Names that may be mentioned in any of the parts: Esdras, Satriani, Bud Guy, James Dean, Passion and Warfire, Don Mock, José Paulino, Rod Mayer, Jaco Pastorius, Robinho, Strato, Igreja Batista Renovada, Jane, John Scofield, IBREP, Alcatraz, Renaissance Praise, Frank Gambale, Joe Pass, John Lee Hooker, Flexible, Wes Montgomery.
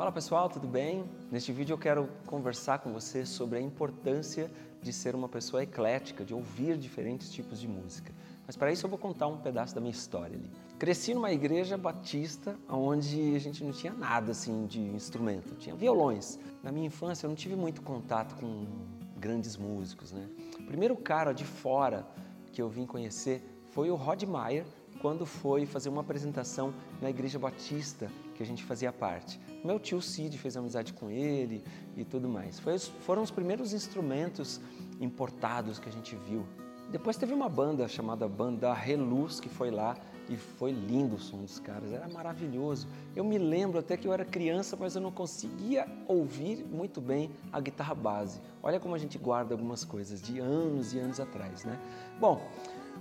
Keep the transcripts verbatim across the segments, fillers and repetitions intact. Fala pessoal, tudo bem? Neste vídeo eu quero conversar com você sobre a importância de ser uma pessoa eclética, de ouvir diferentes tipos de música. Mas para isso eu vou contar um pedaço da minha história ali. Cresci numa igreja batista onde a gente não tinha nada assim de instrumento, tinha violões. Na minha infância eu não tive muito contato com grandes músicos, né? O primeiro cara de fora que eu vim conhecer foi o Rod Mayer, quando foi fazer uma apresentação na Igreja Batista que a gente fazia parte. Meu tio Cid fez amizade com ele e tudo mais. Foi, foram os primeiros instrumentos importados que a gente viu. Depois teve uma banda chamada Banda Reluz que foi lá e foi lindo o som dos caras, era maravilhoso. Eu me lembro até que eu era criança, mas eu não conseguia ouvir muito bem a guitarra base. Olha como a gente guarda algumas coisas de anos e anos atrás, né? Bom,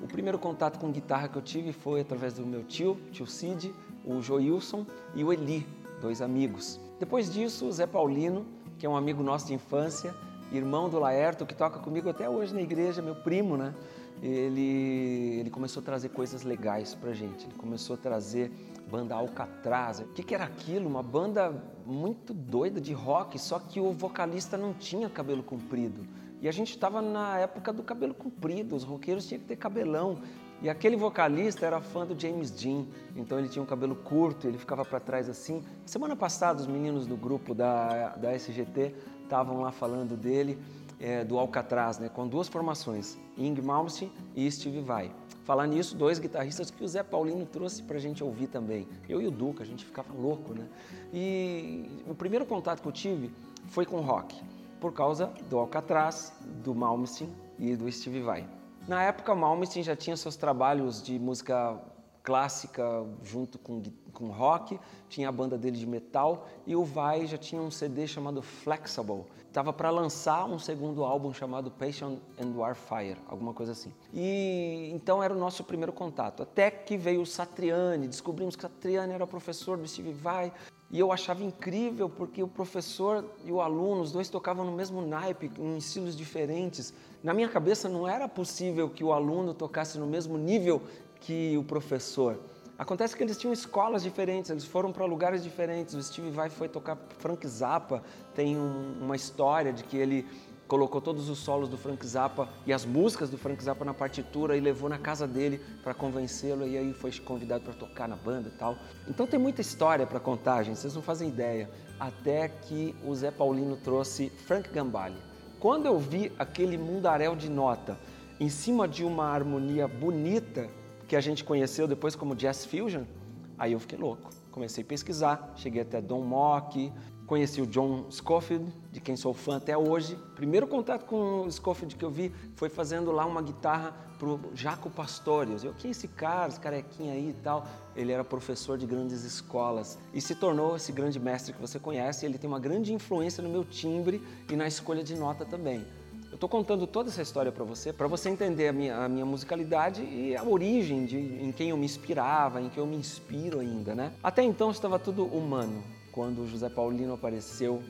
o primeiro contato com guitarra que eu tive foi através do meu tio, tio Cid, o Joilson e o Eli, dois amigos. Depois disso, o Zé Paulino, que é um amigo nosso de infância, irmão do Laerto, que toca comigo até hoje na igreja, meu primo, né? Ele, ele começou a trazer coisas legais pra gente, ele começou a trazer banda Alcatraz. O que, que era aquilo? Uma banda muito doida de rock, só que o vocalista não tinha cabelo comprido. E a gente estava na época do cabelo comprido, os roqueiros tinham que ter cabelão. E aquele vocalista era fã do James Dean, então ele tinha um cabelo curto, ele ficava para trás assim. Semana passada, os meninos do grupo da, da S G T estavam lá falando dele, é, do Alcatraz, né, com duas formações, Yngwie Malmsteen e Steve Vai. Falar nisso, dois guitarristas que o Zé Paulino trouxe pra gente ouvir também. Eu e o Duca, a gente ficava louco, né? E o primeiro contato que eu tive foi com rock, por causa do Alcatraz, do Malmsteen e do Steve Vai. Na época, Malmsteen já tinha seus trabalhos de música clássica junto com, com rock, tinha a banda dele de metal e o Vai já tinha um C D chamado Flexible. Tava para lançar um segundo álbum chamado Passion and Warfire, alguma coisa assim. E então era o nosso primeiro contato, até que veio o Satriani, descobrimos que o Satriani era professor do Steve Vai. E eu achava incrível porque o professor e o aluno, os dois tocavam no mesmo naipe, em estilos diferentes. Na minha cabeça não era possível que o aluno tocasse no mesmo nível que o professor. Acontece que eles tinham escolas diferentes, eles foram para lugares diferentes. O Steve Vai foi tocar Frank Zappa, tem um, uma história de que ele colocou todos os solos do Frank Zappa e as músicas do Frank Zappa na partitura e levou na casa dele para convencê-lo e aí foi convidado para tocar na banda e tal. Então tem muita história para contar, gente, vocês não fazem ideia. Até que o Zé Paulino trouxe Frank Gambale. Quando eu vi aquele mundaréu de nota em cima de uma harmonia bonita que a gente conheceu depois como Jazz Fusion, aí eu fiquei louco. Comecei a pesquisar, cheguei até Don Mock, conheci o John Scofield, de quem sou fã até hoje. Primeiro contato com o Scofield que eu vi foi fazendo lá uma guitarra pro Jaco Pastorius. Eu, quem é esse cara, esse carequinha aí e tal? Ele era professor de grandes escolas e se tornou esse grande mestre que você conhece. Ele tem uma grande influência no meu timbre e na escolha de nota também. Eu estou contando toda essa história para você, para você entender a minha, a minha musicalidade e a origem de, em quem eu me inspirava, em quem eu me inspiro ainda, né? Até então estava tudo humano, quando o José Paulino apareceu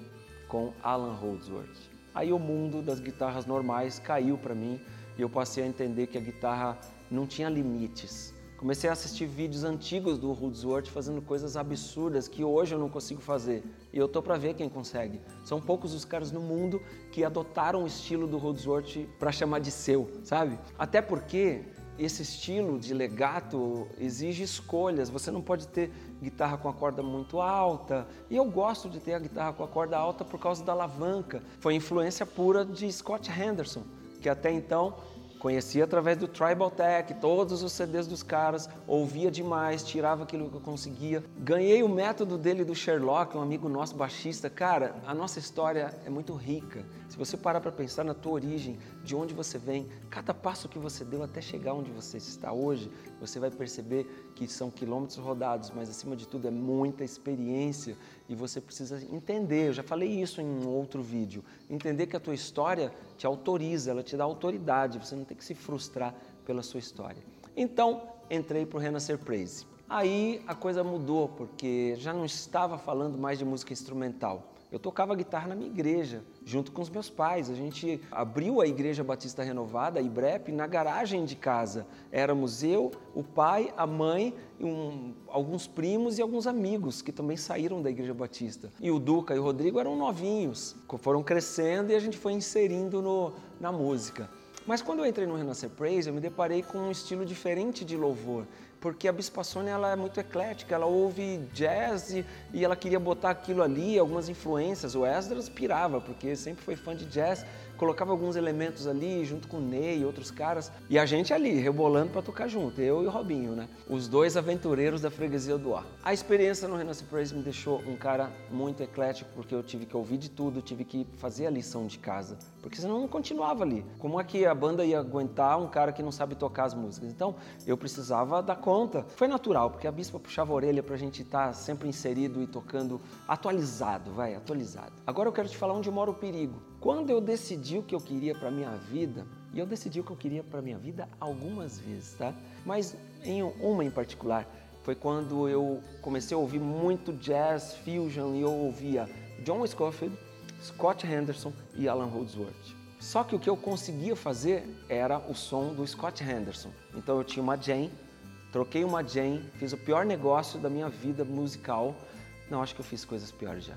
com Alan Holdsworth. Aí o mundo das guitarras normais caiu para mim e eu passei a entender que a guitarra não tinha limites. Comecei a assistir vídeos antigos do Holdsworth fazendo coisas absurdas que hoje eu não consigo fazer. E eu tô para ver quem consegue. São poucos os caras no mundo que adotaram o estilo do Holdsworth para chamar de seu, sabe? Até porque esse estilo de legato exige escolhas, você não pode ter guitarra com a corda muito alta, e eu gosto de ter a guitarra com a corda alta por causa da alavanca. Foi influência pura de Scott Henderson, que até então conhecia através do Tribal Tech, todos os C Ds dos caras, ouvia demais, tirava aquilo que eu conseguia. Ganhei o método dele do Sherlock, um amigo nosso baixista. Cara, a nossa história é muito rica. Se você parar para pensar na tua origem, de onde você vem, cada passo que você deu até chegar onde você está hoje, você vai perceber que são quilômetros rodados, mas acima de tudo é muita experiência e você precisa entender, eu já falei isso em um outro vídeo, entender que a tua história te autoriza, ela te dá autoridade, você não tem que se frustrar pela sua história. Então, entrei para o Renaissance Praise. Aí a coisa mudou, porque já não estava falando mais de música instrumental. Eu tocava guitarra na minha igreja, junto com os meus pais. A gente abriu a Igreja Batista Renovada, a I B R E P, na garagem de casa. Éramos eu, o pai, a mãe, um, alguns primos e alguns amigos que também saíram da Igreja Batista. E o Duca e o Rodrigo eram novinhos, foram crescendo e a gente foi inserindo no, na música. Mas quando eu entrei no Renaissance Praise, eu me deparei com um estilo diferente de louvor, porque a Bispa Sonia, ela é muito eclética, ela ouve jazz e, e ela queria botar aquilo ali, algumas influências. O Esdras pirava, porque sempre foi fã de jazz, colocava alguns elementos ali, junto com o Ney e outros caras, e a gente ali, rebolando para tocar junto, eu e o Robinho, né? Os dois aventureiros da freguesia do ar. A experiência no Renaissance Praise me deixou um cara muito eclético, porque eu tive que ouvir de tudo, tive que fazer a lição de casa, porque senão eu não continuava ali. Como é que a banda ia aguentar um cara que não sabe tocar as músicas? Então, eu precisava dar conta. Foi natural, porque a Bispa puxava a orelha pra gente estar tá sempre inserido e tocando atualizado, vai, atualizado. Agora eu quero te falar onde mora o perigo. Quando eu decidi o que eu queria pra minha vida, e eu decidi o que eu queria pra minha vida algumas vezes, tá? Mas em uma em particular, foi quando eu comecei a ouvir muito jazz, fusion, e eu ouvia John Scofield, Scott Henderson e Alan Holdsworth. Só que o que eu conseguia fazer era o som do Scott Henderson. Então eu tinha uma Jane, troquei uma Jane, fiz o pior negócio da minha vida musical. Não, acho que eu fiz coisas piores já.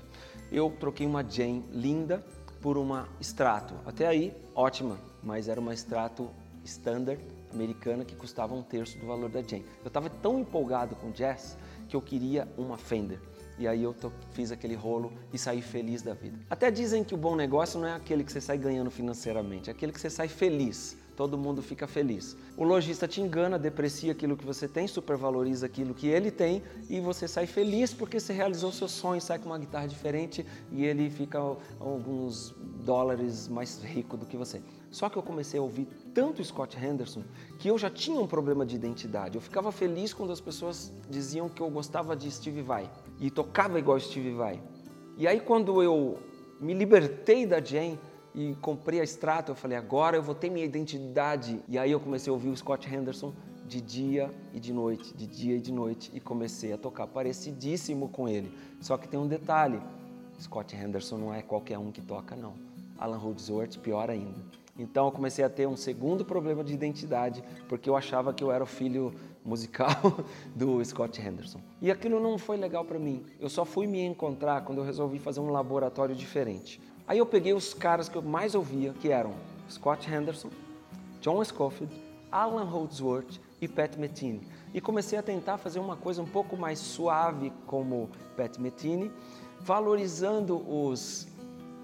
Eu troquei uma Jane linda por uma Strato. Até aí, ótima, mas era uma Strato standard americana que custava um terço do valor da Jane. Eu estava tão empolgado com jazz que eu queria uma Fender. E aí eu to- fiz aquele rolo e saí feliz da vida. Até dizem que o bom negócio não é aquele que você sai ganhando financeiramente, é aquele que você sai feliz. Todo mundo fica feliz. O lojista te engana, deprecia aquilo que você tem, supervaloriza aquilo que ele tem e você sai feliz porque você realizou seu sonho, sai com uma guitarra diferente e ele fica alguns dólares mais rico do que você. Só que eu comecei a ouvir tanto Scott Henderson que eu já tinha um problema de identidade. Eu ficava feliz quando as pessoas diziam que eu gostava de Steve Vai e tocava igual Steve Vai. E aí quando eu me libertei da Jane e comprei a Strato, eu falei, agora eu vou ter minha identidade. E aí eu comecei a ouvir o Scott Henderson de dia e de noite, de dia e de noite, e comecei a tocar parecidíssimo com ele. Só que tem um detalhe, Scott Henderson não é qualquer um que toca, não. Alan Holdsworth, pior ainda. Então eu comecei a ter um segundo problema de identidade, porque eu achava que eu era o filho musical do Scott Henderson. E aquilo não foi legal para mim. Eu só fui me encontrar quando eu resolvi fazer um laboratório diferente. Aí eu peguei os caras que eu mais ouvia, que eram Scott Henderson, John Scofield, Alan Holdsworth e Pat Metheny. E comecei a tentar fazer uma coisa um pouco mais suave como Pat Metheny, valorizando os,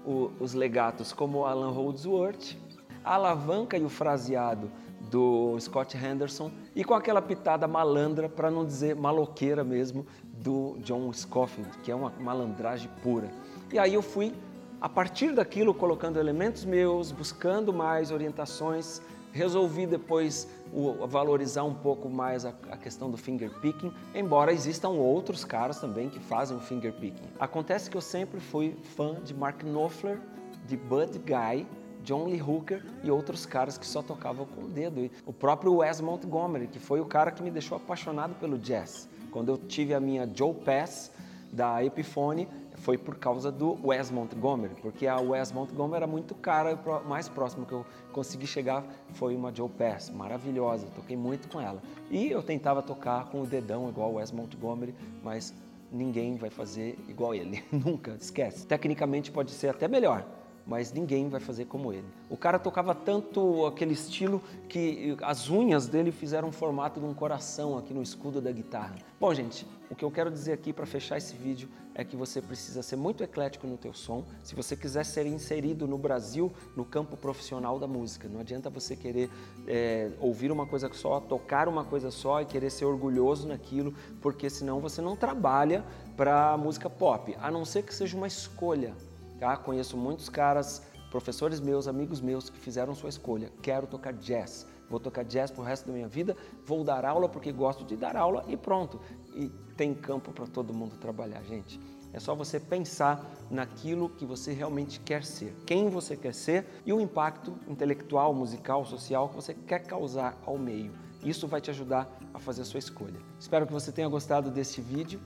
os, os legatos como Alan Holdsworth, a alavanca e o fraseado do Scott Henderson e com aquela pitada malandra, para não dizer maloqueira mesmo, do John Scofield, que é uma malandragem pura. E aí eu fui, a partir daquilo, colocando elementos meus, buscando mais orientações, resolvi depois o, valorizar um pouco mais a, a questão do fingerpicking, embora existam outros caras também que fazem o fingerpicking. Acontece que eu sempre fui fã de Mark Knopfler, de Bud Guy, John Lee Hooker e outros caras que só tocavam com o dedo. E o próprio Wes Montgomery, que foi o cara que me deixou apaixonado pelo jazz. Quando eu tive a minha Joe Pass da Epiphone, foi por causa do Wes Montgomery, porque a Wes Montgomery era muito cara, o mais próximo que eu consegui chegar foi uma Joe Pass, maravilhosa, toquei muito com ela. E eu tentava tocar com o dedão igual o Wes Montgomery, mas ninguém vai fazer igual ele, nunca, esquece. Tecnicamente pode ser até melhor, mas ninguém vai fazer como ele. O cara tocava tanto aquele estilo que as unhas dele fizeram um formato de um coração aqui no escudo da guitarra. Bom, gente, o que eu quero dizer aqui para fechar esse vídeo é que você precisa ser muito eclético no teu som se você quiser ser inserido no Brasil no campo profissional da música. Não adianta você querer é, ouvir uma coisa só, tocar uma coisa só e querer ser orgulhoso naquilo, porque senão você não trabalha para música pop, a não ser que seja uma escolha. Tá? Conheço muitos caras, professores meus, amigos meus, que fizeram sua escolha. Quero tocar jazz. Vou tocar jazz pro resto da minha vida, vou dar aula porque gosto de dar aula e pronto. E tem campo para todo mundo trabalhar, gente. É só você pensar naquilo que você realmente quer ser, quem você quer ser e o impacto intelectual, musical, social que você quer causar ao meio. Isso vai te ajudar a fazer a sua escolha. Espero que você tenha gostado deste vídeo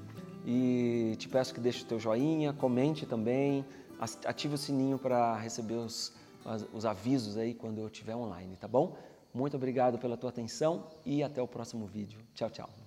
e te peço que deixe o teu joinha, comente também, ative o sininho para receber os, os avisos aí quando eu estiver online, tá bom? Muito obrigado pela tua atenção e até o próximo vídeo. Tchau, tchau.